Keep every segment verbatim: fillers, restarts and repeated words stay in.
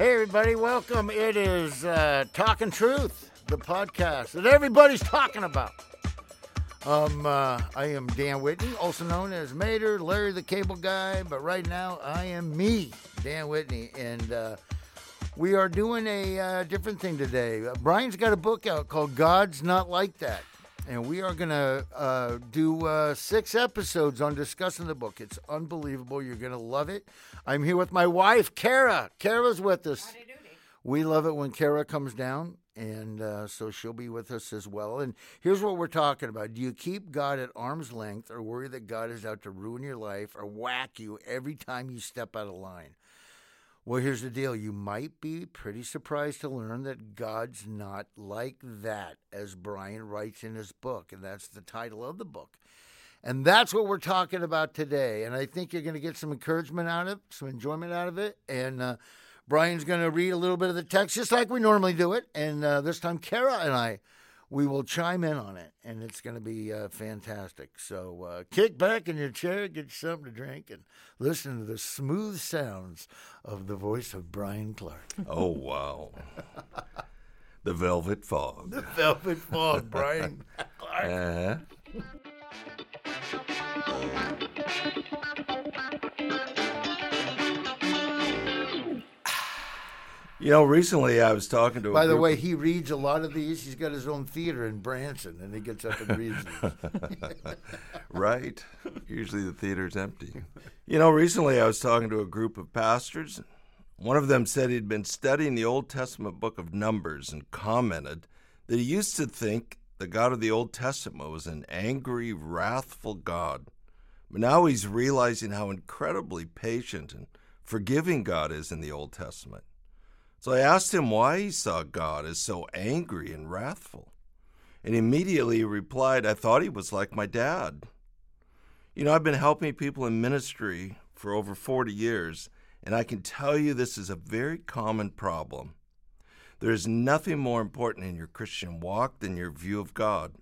Hey, everybody, welcome. It is uh, Talkin' Truth, the podcast that everybody's talking about. Um, uh, I am Dan Whitney, also known as Mater, Larry the Cable Guy, but right now I am me, Dan Whitney, and uh, we are doing a uh, different thing today. Uh, Bryan's got a book out called God's Not Like That, and we are going to uh, do uh, six episodes on discussing the book. It's unbelievable. You're going to love it. I'm here with my wife, Cara. Cara's with us. We love it when Cara comes down. And uh, so she'll be with us as well. And here's what we're talking about. Do you keep God at arm's length or worry that God is out to ruin your life or whack you every time you step out of line? Well, here's the deal. You might be pretty surprised to learn that God's not like that, as Bryan writes in his book. And that's the title of the book. And that's what we're talking about today. And I think you're going to get some encouragement out of it, some enjoyment out of it. And uh Bryan's going to read a little bit of the text, just like we normally do it. And uh, this time, Cara and I, we will chime in on it. And it's going to be uh, fantastic. So uh, kick back in your chair, get you something to drink, and listen to the smooth sounds of the voice of Bryan Clark. Oh, wow. The Velvet Fog. The Velvet Fog, Bryan Clark. Uh-huh. You know, recently I was talking to a By the way, he reads a lot of these. He's got his own theater in Branson, and he gets up and reads them. Right. Usually the theater's empty. You know, recently I was talking to a group of pastors. One of them said he'd been studying the Old Testament book of Numbers and commented that he used to think the God of the Old Testament was an angry, wrathful God. But now he's realizing how incredibly patient and forgiving God is in the Old Testament. So I asked him why he saw God as so angry and wrathful. And immediately he replied, I thought he was like my dad. You know, I've been helping people in ministry for over forty years, and I can tell you this is a very common problem. There is nothing more important in your Christian walk than your view of God.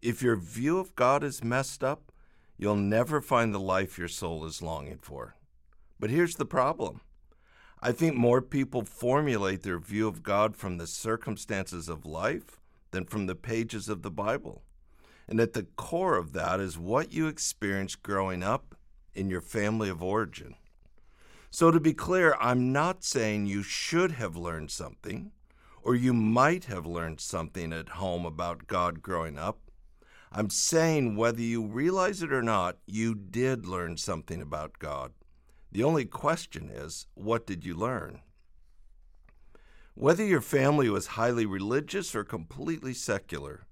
If your view of God is messed up, you'll never find the life your soul is longing for. But here's the problem. I think more people formulate their view of God from the circumstances of life than from the pages of the Bible. And at the core of that is what you experienced growing up in your family of origin. So to be clear, I'm not saying you should have learned something, or you might have learned something at home about God growing up. I'm saying whether you realize it or not, you did learn something about God. The only question is, what did you learn? Whether your family was highly religious or completely secular,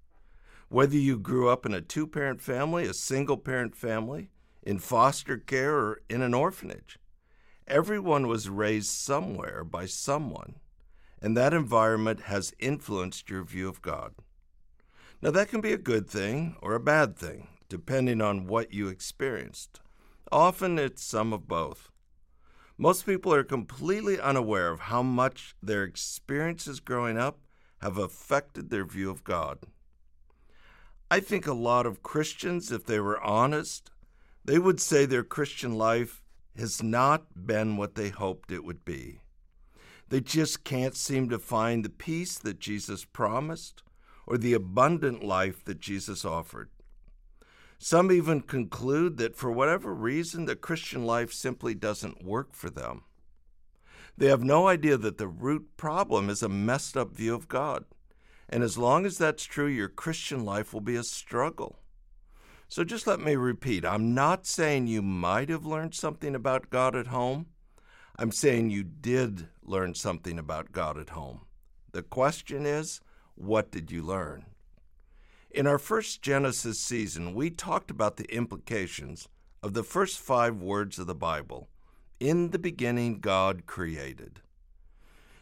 whether you grew up in a two-parent family, a single-parent family, in foster care, or in an orphanage, everyone was raised somewhere by someone, and that environment has influenced your view of God. Now, that can be a good thing or a bad thing, depending on what you experienced. Often it's some of both. Most people are completely unaware of how much their experiences growing up have affected their view of God. I think a lot of Christians, if they were honest, they would say their Christian life has not been what they hoped it would be. They just can't seem to find the peace that Jesus promised or the abundant life that Jesus offered. Some even conclude that for whatever reason, the Christian life simply doesn't work for them. They have no idea that the root problem is a messed up view of God. And as long as that's true, your Christian life will be a struggle. So just let me repeat, I'm not saying you might have learned something about God at home. I'm saying you did learn something about God at home. The question is, what did you learn? In our first Genesis season, we talked about the implications of the first five words of the Bible. In the beginning, God created.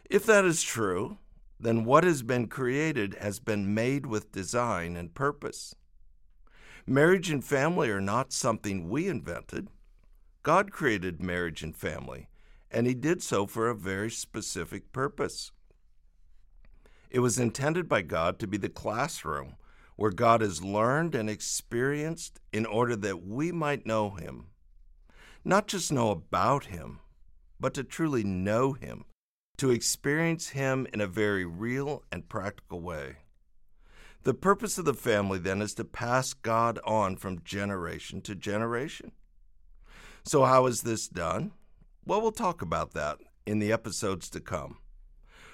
If that is true, then what has been created has been made with design and purpose. Marriage and family are not something we invented. God created marriage and family, and He did so for a very specific purpose. It was intended by God to be the classroom where God is learned and experienced in order that we might know Him. Not just know about Him, but to truly know Him, to experience Him in a very real and practical way. The purpose of the family, then, is to pass God on from generation to generation. So how is this done? Well, we'll talk about that in the episodes to come.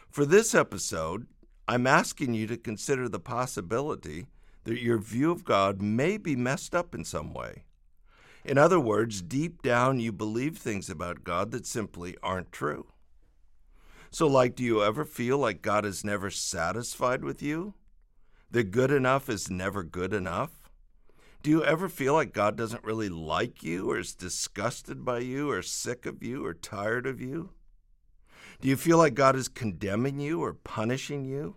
For this episode, I'm asking you to consider the possibility that your view of God may be messed up in some way. In other words, deep down you believe things about God that simply aren't true. So, like, do you ever feel like God is never satisfied with you? That good enough is never good enough? Do you ever feel like God doesn't really like you, or is disgusted by you, or sick of you, or tired of you? Do you feel like God is condemning you or punishing you?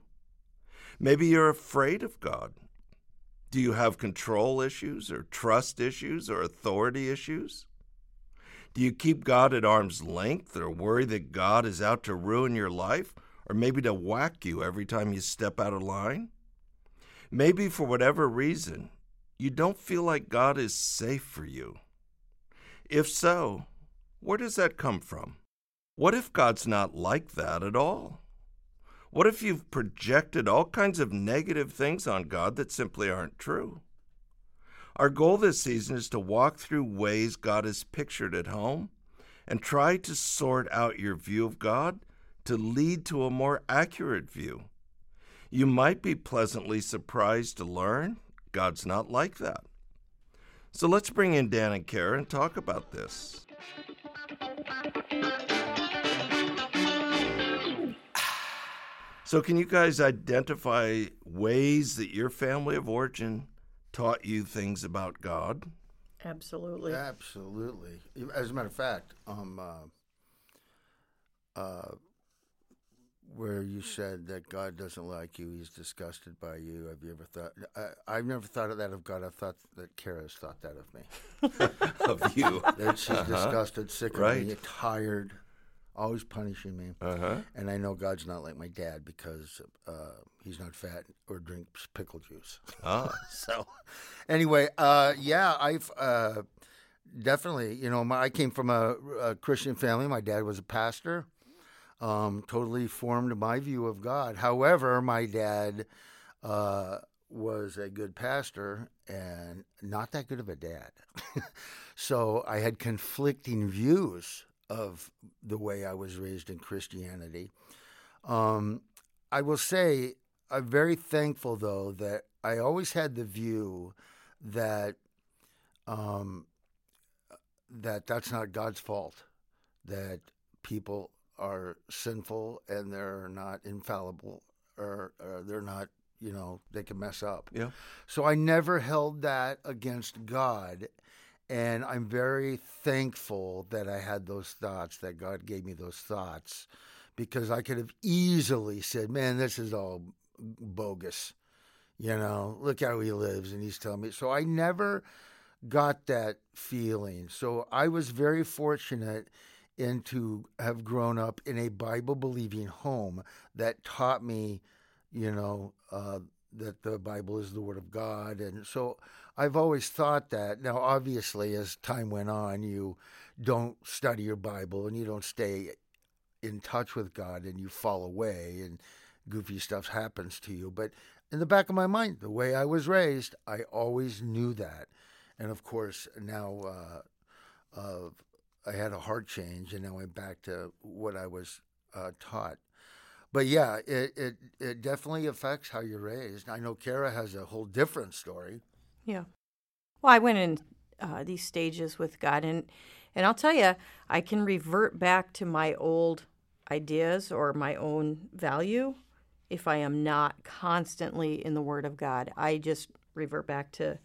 Maybe you're afraid of God. Do you have control issues or trust issues or authority issues? Do you keep God at arm's length or worry that God is out to ruin your life or maybe to whack you every time you step out of line? Maybe for whatever reason, you don't feel like God is safe for you. If so, where does that come from? What if God's not like that at all? What if you've projected all kinds of negative things on God that simply aren't true? Our goal this season is to walk through ways God is pictured at home and try to sort out your view of God to lead to a more accurate view. You might be pleasantly surprised to learn God's not like that. So let's bring in Dan and Cara and talk about this. So can you guys identify ways that your family of origin taught you things about God? Absolutely. Absolutely. As a matter of fact, um, uh, uh, where you said that God doesn't like you, He's disgusted by you. Have you ever thought? I, I've never thought of that of God. I've thought that Cara's thought that of me. Of you. That she's uh-huh. disgusted, sick of right. me, tired. Always punishing me. Uh-huh. And I know God's not like my dad because uh, he's not fat or drinks pickle juice. Ah. So anyway, uh, yeah, I've uh, definitely, you know, my, I came from a, a Christian family. My dad was a pastor, um, totally formed my view of God. However, my dad uh, was a good pastor and not that good of a dad. So I had conflicting views of the way I was raised in Christianity. Um, I will say I'm very thankful, though, that I always had the view that um, that that's not God's fault, that people are sinful and they're not infallible or, or they're not, you know, they can mess up. Yeah. So I never held that against God. And I'm very thankful that I had those thoughts, that God gave me those thoughts, because I could have easily said, man, this is all bogus. You know, look how he lives, and he's telling me. So I never got that feeling. So I was very fortunate in to have grown up in a Bible-believing home that taught me, you know, uh that the Bible is the Word of God. And so I've always thought that. Now, obviously, as time went on, you don't study your Bible and you don't stay in touch with God and you fall away and goofy stuff happens to you. But in the back of my mind, the way I was raised, I always knew that. And, of course, now uh, uh, I had a heart change and now I'm back to what I was uh, taught. But yeah, it, it it definitely affects how you're raised. I know Cara has a whole different story. Yeah. Well, I went in uh, these stages with God, and and I'll tell you, I can revert back to my old ideas or my own value if I am not constantly in the Word of God. I just revert back to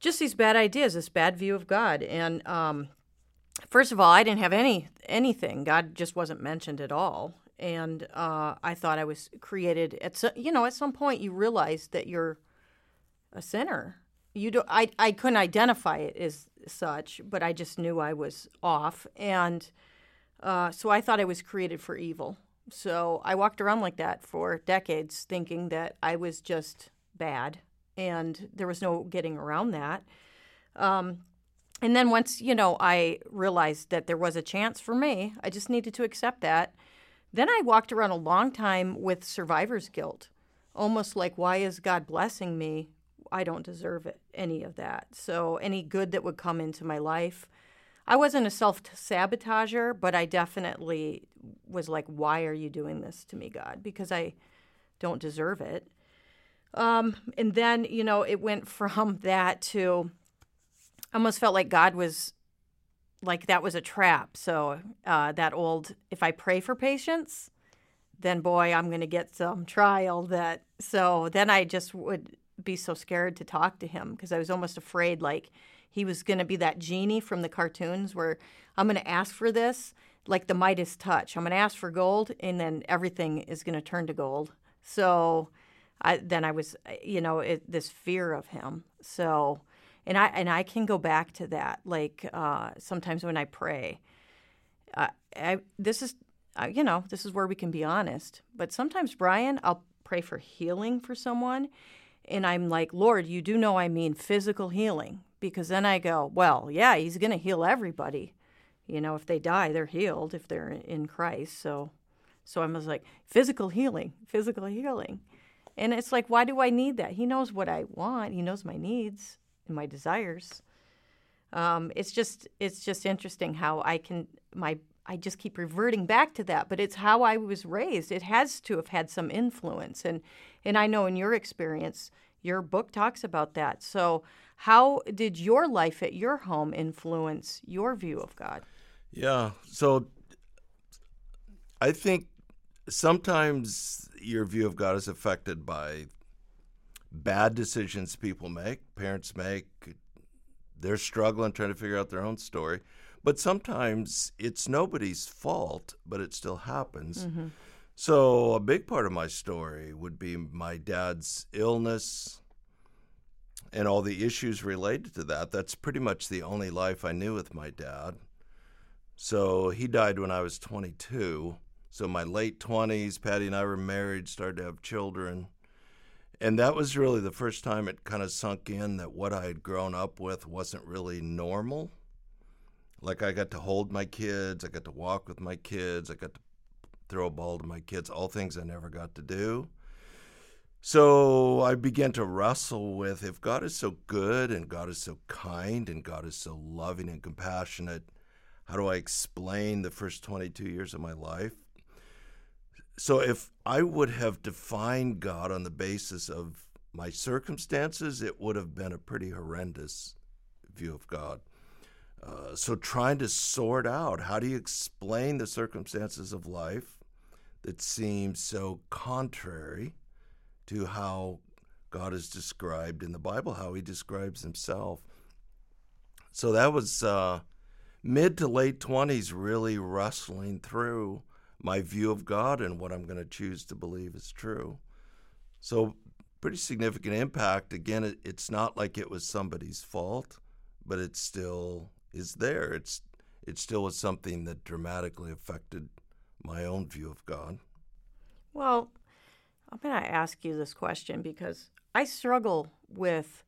just these bad ideas, this bad view of God. And um, first of all, I didn't have any anything. God just wasn't mentioned at all. And uh, I thought I was created at some, you know, at some point you realize that you're a sinner. You do. I I couldn't identify it as such, but I just knew I was off, and uh, so I thought I was created for evil. So I walked around like that for decades, thinking that I was just bad, and there was no getting around that. Um, and then once you know, I realized that there was a chance for me. I just needed to accept that. Then I walked around a long time with survivor's guilt, almost like, why is God blessing me? I don't deserve it, any of that. So any good that would come into my life. I wasn't a self-sabotager, but I definitely was like, why are you doing this to me, God? Because I don't deserve it. Um, and then, you know, it went from that to I almost felt like God was, like that was a trap. So uh, that old, if I pray for patience, then boy, I'm going to get some trial that. So then I just would be so scared to talk to him because I was almost afraid like he was going to be that genie from the cartoons where I'm going to ask for this, like the Midas touch. I'm going to ask for gold and then everything is going to turn to gold. So I, then I was, you know, it, this fear of him. So And I and I can go back to that, like uh, sometimes when I pray. Uh, I, this is, uh, you know, this is where we can be honest. But sometimes, Bryan, I'll pray for healing for someone, and I'm like, Lord, you do know I mean physical healing. Because then I go, well, yeah, he's going to heal everybody. You know, if they die, they're healed if they're in Christ. So so I was like, physical healing, physical healing. And it's like, why do I need that? He knows what I want. He knows my needs. My desires. Um, it's just it's just interesting how I can my I just keep reverting back to that, but it's how I was raised. It has to have had some influence, and and I know in your experience, your book talks about that. So, how did your life at your home influence your view of God? Yeah. So, I think sometimes your view of God is affected by bad decisions people make, parents make. They're struggling, trying to figure out their own story. But sometimes it's nobody's fault, but it still happens. Mm-hmm. So a big part of my story would be my dad's illness and all the issues related to that. That's pretty much the only life I knew with my dad. So he died when I was twenty-two. So my late twenties, Patty and I were married, started to have children. And that was really the first time it kind of sunk in that what I had grown up with wasn't really normal. Like I got to hold my kids, I got to walk with my kids, I got to throw a ball to my kids, all things I never got to do. So I began to wrestle with if God is so good and God is so kind and God is so loving and compassionate, how do I explain the first twenty-two years of my life? So if I would have defined God on the basis of my circumstances, it would have been a pretty horrendous view of God. Uh, so trying to sort out, how do you explain the circumstances of life that seem so contrary to how God is described in the Bible, how he describes himself? So that was uh, mid to late twenties really wrestling through my view of God and what I'm going to choose to believe is true. So pretty significant impact. Again, it, it's not like it was somebody's fault, but it still is there. It's it still was something that dramatically affected my own view of God. Well, I'm going to ask you this question because I struggle with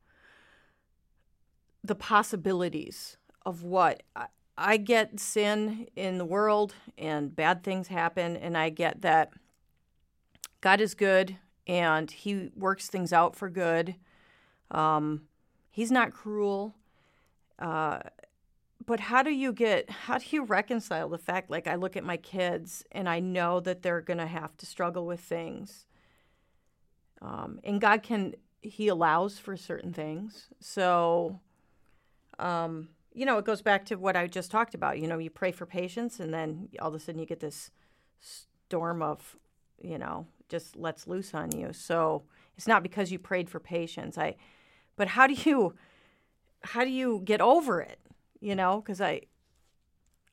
the possibilities of what I, I get sin in the world and bad things happen, and I get that God is good and he works things out for good. Um, he's not cruel. Uh, but how do you get, how do you reconcile the fact, like I look at my kids and I know that they're going to have to struggle with things. Um, and God can, he allows for certain things. So, um you know, it goes back to what I just talked about. You know, you pray for patience, and then all of a sudden you get this storm of, you know, just lets loose on you. So it's not because you prayed for patience. I, but how do you, how do you get over it? You know, because I,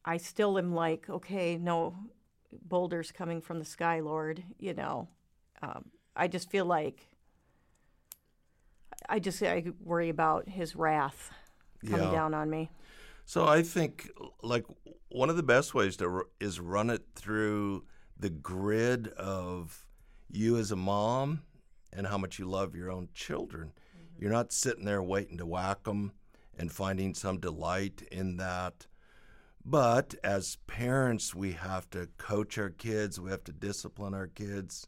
I still am like, okay, no boulders coming from the sky, Lord. You know, um, I just feel like, I just I worry about his wrath coming yeah. down on me. So I think like one of the best ways to r- is run it through the grid of you as a mom and how much you love your own children. Mm-hmm. You're not sitting there waiting to whack them and finding some delight in that, But as parents, we have to coach our kids. We have to discipline our kids.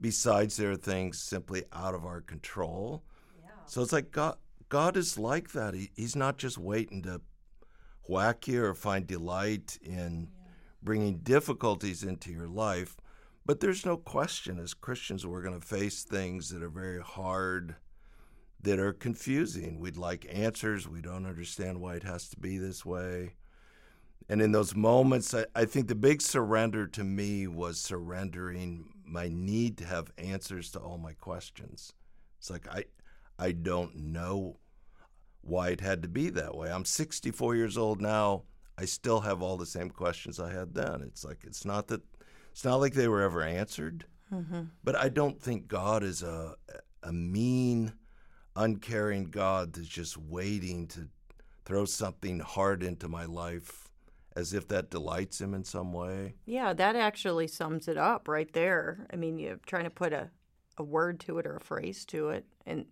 Besides, there are things simply out of our control. Yeah. So it's like God, God is like that. He, he's not just waiting to whack you or find delight in yeah. bringing difficulties into your life. But there's no question, as Christians, we're going to face things that are very hard, that are confusing. We'd like answers. We don't understand why it has to be this way. And in those moments, I, I think the big surrender to me was surrendering my need to have answers to all my questions. It's like, I I don't know why it had to be that way. I'm sixty-four years old now. I still have all the same questions I had then. It's like, it's not that, it's not like they were ever answered. Mm-hmm. But I don't think God is a, a mean, uncaring God that's just waiting to throw something hard into my life, as if that delights him in some way. Yeah, that actually sums it up right there. I mean, you're trying to put a, a word to it or a phrase to it. And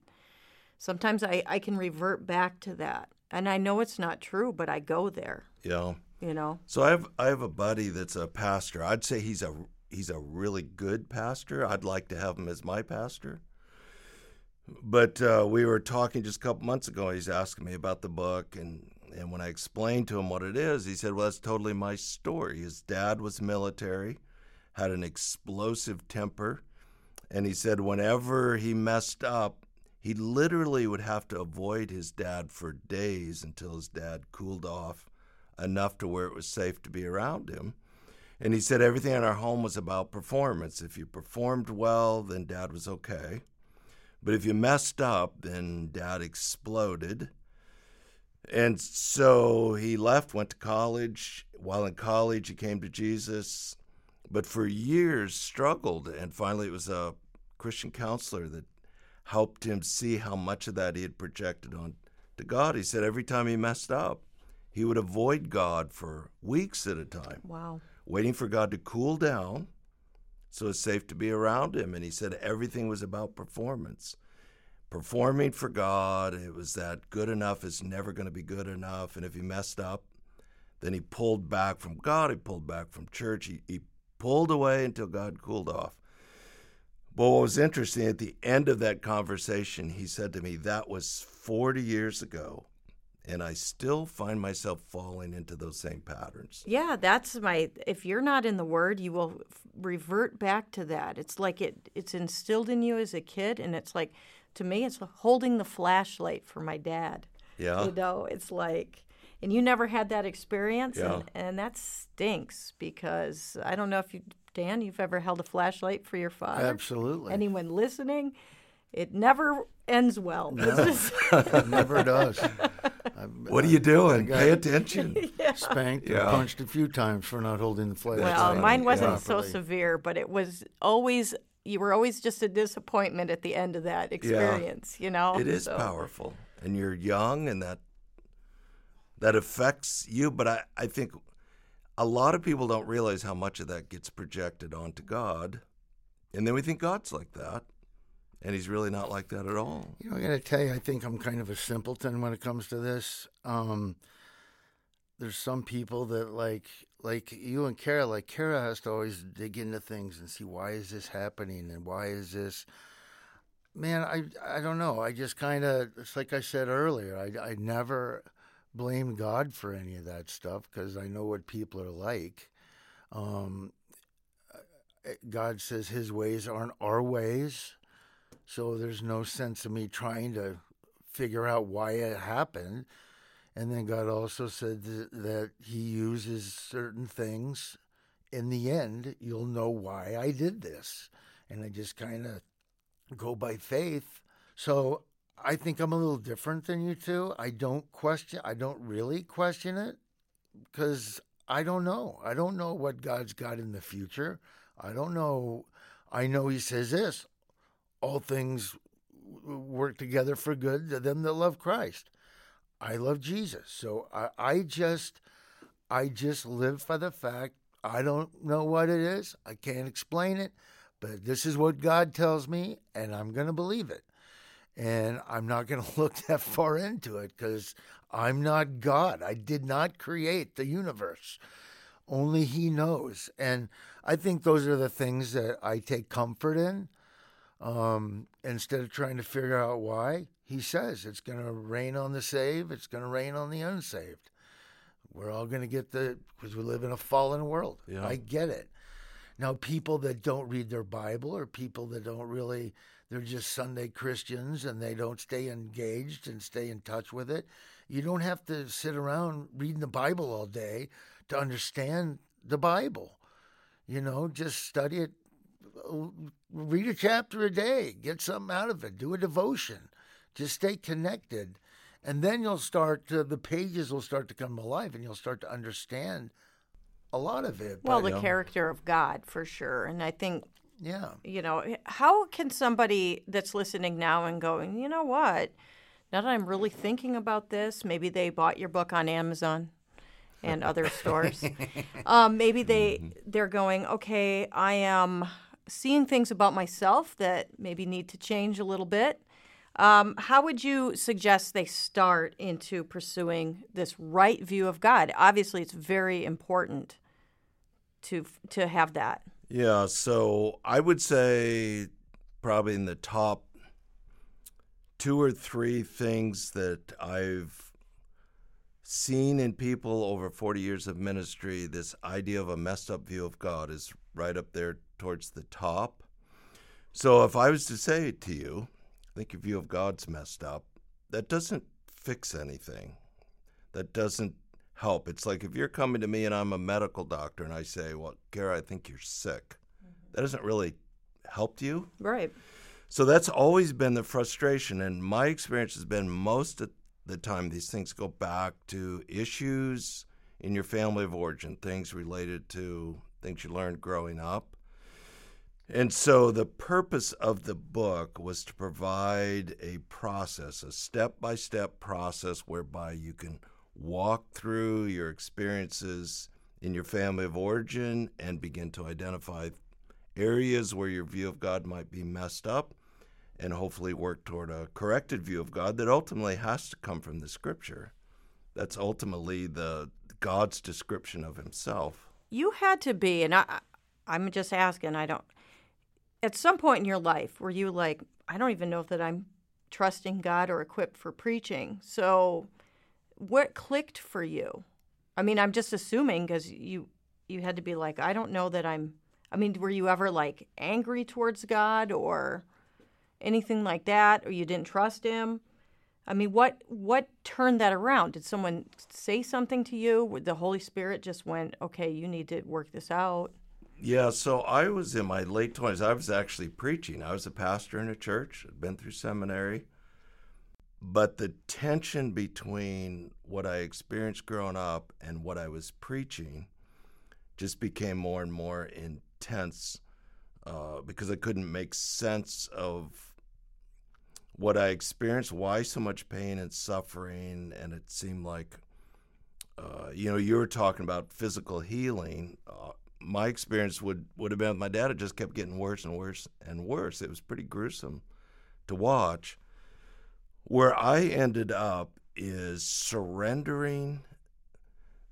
sometimes I, I can revert back to that. And I know it's not true, but I go there. Yeah. You know? So I have I have a buddy that's a pastor. I'd say he's a, he's a really good pastor. I'd like to have him as my pastor. But uh, we were talking just a couple months ago. He's asking me about the book, and And when I explained to him what it is, he said, well, that's totally my story. His dad was military, had an explosive temper. And he said whenever he messed up, he literally would have to avoid his dad for days until his dad cooled off enough to where it was safe to be around him. And he said everything in our home was about performance. If you performed well, then dad was okay. But if you messed up, then dad exploded. And so he left, went to college. While in college, he came to Jesus, but for years struggled. And finally, it was a Christian counselor that helped him see how much of that he had projected on to God. He said every time he messed up, he would avoid God for weeks at a time. Wow. Waiting for God to cool down so it's safe to be around him. And he said everything was about performance. Performing for God, it was that good enough is never going to be good enough. And if he messed up, then he pulled back from God. He pulled back from church. He, he pulled away until God cooled off. But what was interesting, at the end of that conversation, he said to me, that was forty years ago, and I still find myself falling into those same patterns. Yeah, that's my, if you're not in the Word, you will revert back to that. It's like it, it's instilled in you as a kid, and it's like, to me, it's holding the flashlight for my dad. Yeah. You know, it's like, and you never had that experience, yeah. and, and that stinks because I don't know if you, Dan, you've ever held a flashlight for your father? Absolutely. Anyone listening? It never ends well. No. Just... It never does. I've, what are you doing? Got, Pay attention. Yeah. Spanked yeah. and punched a few times for not holding the flashlight. Well, mine wasn't yeah. so severe, but it was always... You were always just a disappointment at the end of that experience, yeah. you know? It is so powerful. And you're young, and that that affects you. But I, I think a lot of people don't realize how much of that gets projected onto God. And then we think God's like that, and he's really not like that at all. You know, I got to tell you, I think I'm kind of a simpleton when it comes to this. Um, there's some people that, like... Like you and Cara, like Cara has to always dig into things and see why is this happening and why is this. Man, I I don't know. I just kind of, it's like I said earlier, I I never blame God for any of that stuff because I know what people are like. Um, God says his ways aren't our ways, so there's no sense of me trying to figure out why it happened. And then God also said th- that he uses certain things. In the end, you'll know why I did this. And I just kind of go by faith. So I think I'm a little different than you two. I don't question, I don't really question it because I don't know. I don't know what God's got in the future. I don't know. I know he says this, all things work together for good to them that love Christ. I love Jesus, so I, I just, I just live for the fact I don't know what it is. I can't explain it, but this is what God tells me, and I'm going to believe it. And I'm not going to look that far into it because I'm not God. I did not create the universe. Only he knows. And I think those are the things that I take comfort in. Um, instead of trying to figure out why, he says it's going to rain on the saved. It's going to rain on the unsaved. We're all going to get the, because we live in a fallen world. Yeah. I get it. Now, people that don't read their Bible or people that don't really, they're just Sunday Christians and they don't stay engaged and stay in touch with it. You don't have to sit around reading the Bible all day to understand the Bible. You know, just study it. Read a chapter a day. Get something out of it. Do a devotion. Just stay connected. And then you'll start to, the pages will start to come alive and you'll start to understand a lot of it. Well, but, the um, character of God, for sure. And I think, yeah, you know, how can somebody that's listening now and going, you know what, now that I'm really thinking about this, maybe they bought your book on Amazon and other stores. um, maybe they, mm-hmm. they're going, okay, I am seeing things about myself that maybe need to change a little bit. Um, how would you suggest they start into pursuing this right view of God? Obviously, it's very important to to have that. Yeah, so I would say probably in the top two or three things that I've seen in people over forty years of ministry, this idea of a messed up view of God is right up there towards the top. So if I was to say it to you, I think your view of God's messed up, that doesn't fix anything. That doesn't help. It's like if you're coming to me and I'm a medical doctor and I say, well, Cara, I think you're sick. Mm-hmm. That doesn't really help you. Right. So that's always been the frustration. And my experience has been most of the time these things go back to issues in your family of origin, things related to things you learned growing up. And so the purpose of the book was to provide a process, a step-by-step process whereby you can walk through your experiences in your family of origin and begin to identify areas where your view of God might be messed up and hopefully work toward a corrected view of God that ultimately has to come from the Scripture. That's ultimately the God's description of himself. You had to be, and I, I'm just asking, I don't... At some point in your life, were you like, I don't even know that I'm trusting God or equipped for preaching. So what clicked for you? I mean, I'm just assuming because you, you had to be like, I don't know that I'm, I mean, were you ever like angry towards God or anything like that? Or you didn't trust him? I mean, what, what turned that around? Did someone say something to you? The Holy Spirit just went, okay, you need to work this out. Yeah, so I was in my late twenties. I was actually preaching. I was a pastor in a church. I'd been through seminary. But the tension between what I experienced growing up and what I was preaching just became more and more intense uh, because I couldn't make sense of what I experienced, why so much pain and suffering, and it seemed like, uh, you know, you were talking about physical healing. Uh, My experience would, would have been with my dad. It just kept getting worse and worse and worse. It was pretty gruesome to watch. Where I ended up is surrendering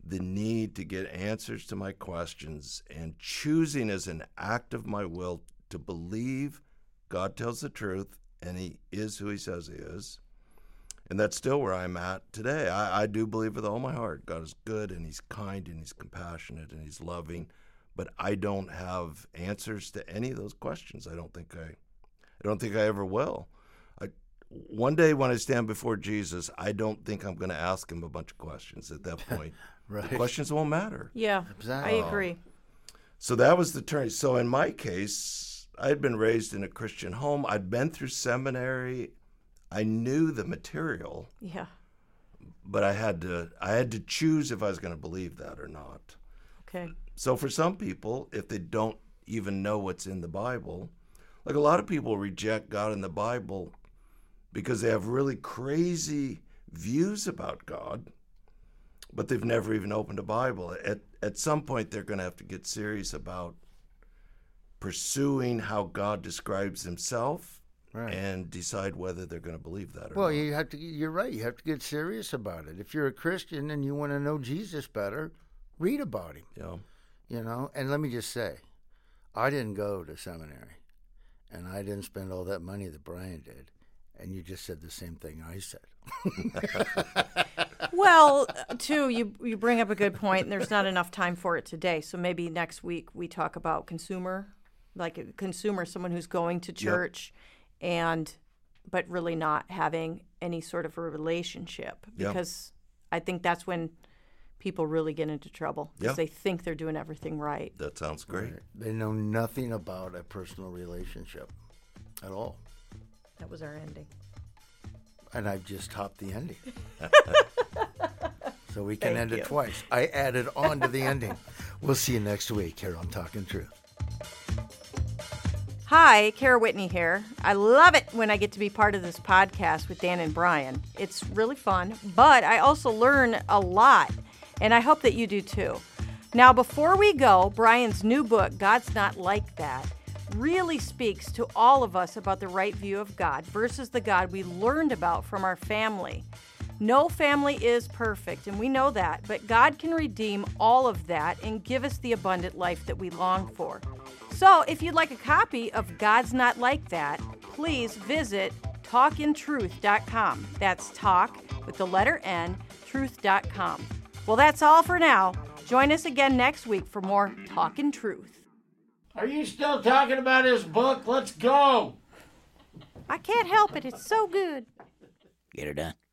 the need to get answers to my questions and choosing as an act of my will to believe God tells the truth and he is who he says he is. And that's still where I'm at today. I, I do believe with all my heart God is good and he's kind and he's compassionate and he's loving. But I don't have answers to any of those questions. I don't think I, I don't think I ever will. I, one day when I stand before Jesus, I don't think I'm going to ask him a bunch of questions at that point. Right. The questions won't matter. Yeah, exactly. I agree. Um, so that was the turn. So in my case, I had been raised in a Christian home. I'd been through seminary. I knew the material. Yeah. But I had to. I had to choose if I was going to believe that or not. Okay. So for some people, if they don't even know what's in the Bible, like a lot of people reject God in the Bible because they have really crazy views about God, but they've never even opened a Bible. At at some point, they're going to have to get serious about pursuing how God describes himself right. and decide whether they're going to believe that or well, not. Well, you have to, you're right. You have to get serious about it. If you're a Christian and you want to know Jesus better, read about him. Yeah. You know, and let me just say, I didn't go to seminary, and I didn't spend all that money that Bryan did, and you just said the same thing I said. Well, too, you you bring up a good point, and there's not enough time for it today. So maybe next week we talk about consumer, like a consumer, someone who's going to church, yep. and but really not having any sort of a relationship, because yep. I think that's when people really get into trouble, because yep. they think they're doing everything right. That sounds great. Right. They know nothing about a personal relationship at all. That was our ending. And I've just topped the ending. So we can Thank end you. It twice. I added on to the ending. We'll see you next week here on Talkin' Truth. Hi, Cara Whitney here. I love it when I get to be part of this podcast with Dan and Bryan. It's really fun, but I also learn a lot, and I hope that you do too. Now, before we go, Bryan's new book, God's Not Like That, really speaks to all of us about the right view of God versus the God we learned about from our family. No family is perfect, and we know that, but God can redeem all of that and give us the abundant life that we long for. So if you'd like a copy of God's Not Like That, please visit Talkin Truth dot com. That's talk with the letter N, truth dot com. Well, that's all for now. Join us again next week for more Talkin' Truth. Are you still talking about his book? Let's go. I can't help it. It's so good. Get her done.